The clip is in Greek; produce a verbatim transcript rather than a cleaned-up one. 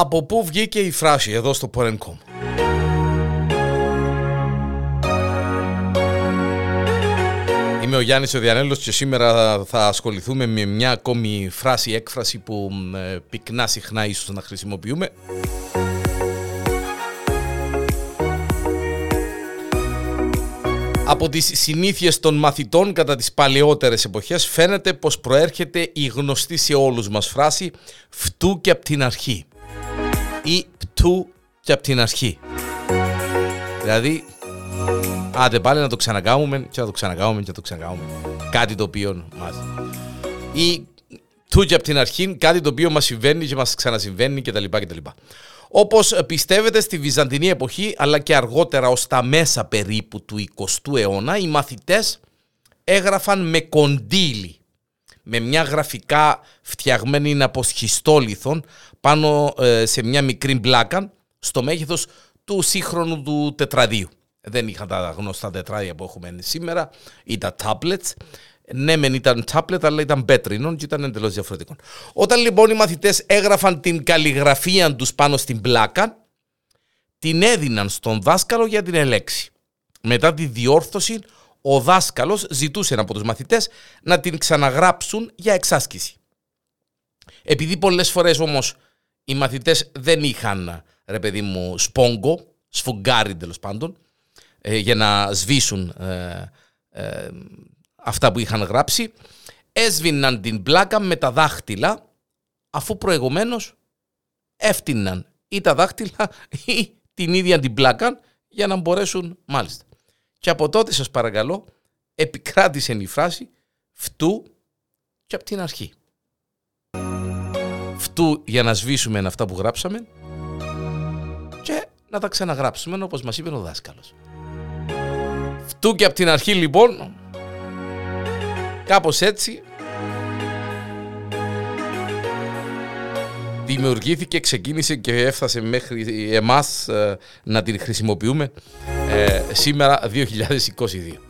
από πού βγήκε η φράση εδώ στο Porencom. Είμαι ο Γιάννης ο Διανέλος και σήμερα θα ασχοληθούμε με μια ακόμη φράση, έκφραση που πυκνά συχνά ίσως να χρησιμοποιούμε. Από τις συνήθειες των μαθητών κατά τις παλαιότερες εποχές φαίνεται πως προέρχεται η γνωστή σε όλους μας φράση «φτού και απ' την αρχή» ή «πτού και απ' την αρχή». Δηλαδή, άντε πάλι να το ξανακάμουμε και να το ξανακάμουμε και να το ξανακάμουμε. Κάτι το οποίο μας... Ή «πτού και απ' την αρχή», κάτι το οποίο μας συμβαίνει και μας ξανασυμβαίνει κτλ. κτλ. Όπως πιστεύετε στη Βυζαντινή εποχή, αλλά και αργότερα ως τα μέσα περίπου του εικοστού αιώνα, οι μαθητές έγραφαν με κοντήλι, με μια γραφικά φτιαγμένη από σχιστόλιθον πάνω σε μια μικρή μπλάκα, στο μέγεθος του σύγχρονου του τετραδίου. Δεν είχαν τα γνωστά τετράδια που έχουμε σήμερα ή τα tablets. Ναι, μεν ήταν τάπλετ, αλλά ήταν πέτρινων και ήταν εντελώς διαφορετικών. Όταν λοιπόν οι μαθητές έγραφαν την καλλιγραφία τους πάνω στην πλάκα, την έδιναν στον δάσκαλο για την ελέξη. Μετά τη διόρθωση, ο δάσκαλος ζητούσε από τους μαθητές να την ξαναγράψουν για εξάσκηση. Επειδή πολλές φορές όμως οι μαθητές δεν είχαν, ρε παιδί μου, σπόγκο, σφουγγάρι τέλος πάντων, ε, για να σβήσουν... Ε, ε, αυτά που είχαν γράψει, έσβηναν την πλάκα με τα δάχτυλα, αφού προηγουμένως έφτυναν ή τα δάχτυλα ή την ίδια την πλάκα για να μπορέσουν, μάλιστα. Και από τότε, σας παρακαλώ, επικράτησε η φράση «φτού και απ' την αρχή». Φτού για να σβήσουμε αυτά που γράψαμε και να τα ξαναγράψουμε όπως μας είπε ο δάσκαλος. Φτού και απ' την αρχή λοιπόν... Κάπως έτσι δημιουργήθηκε, ξεκίνησε και έφτασε μέχρι εμάς να την χρησιμοποιούμε σήμερα δύο χιλιάδες είκοσι δύο.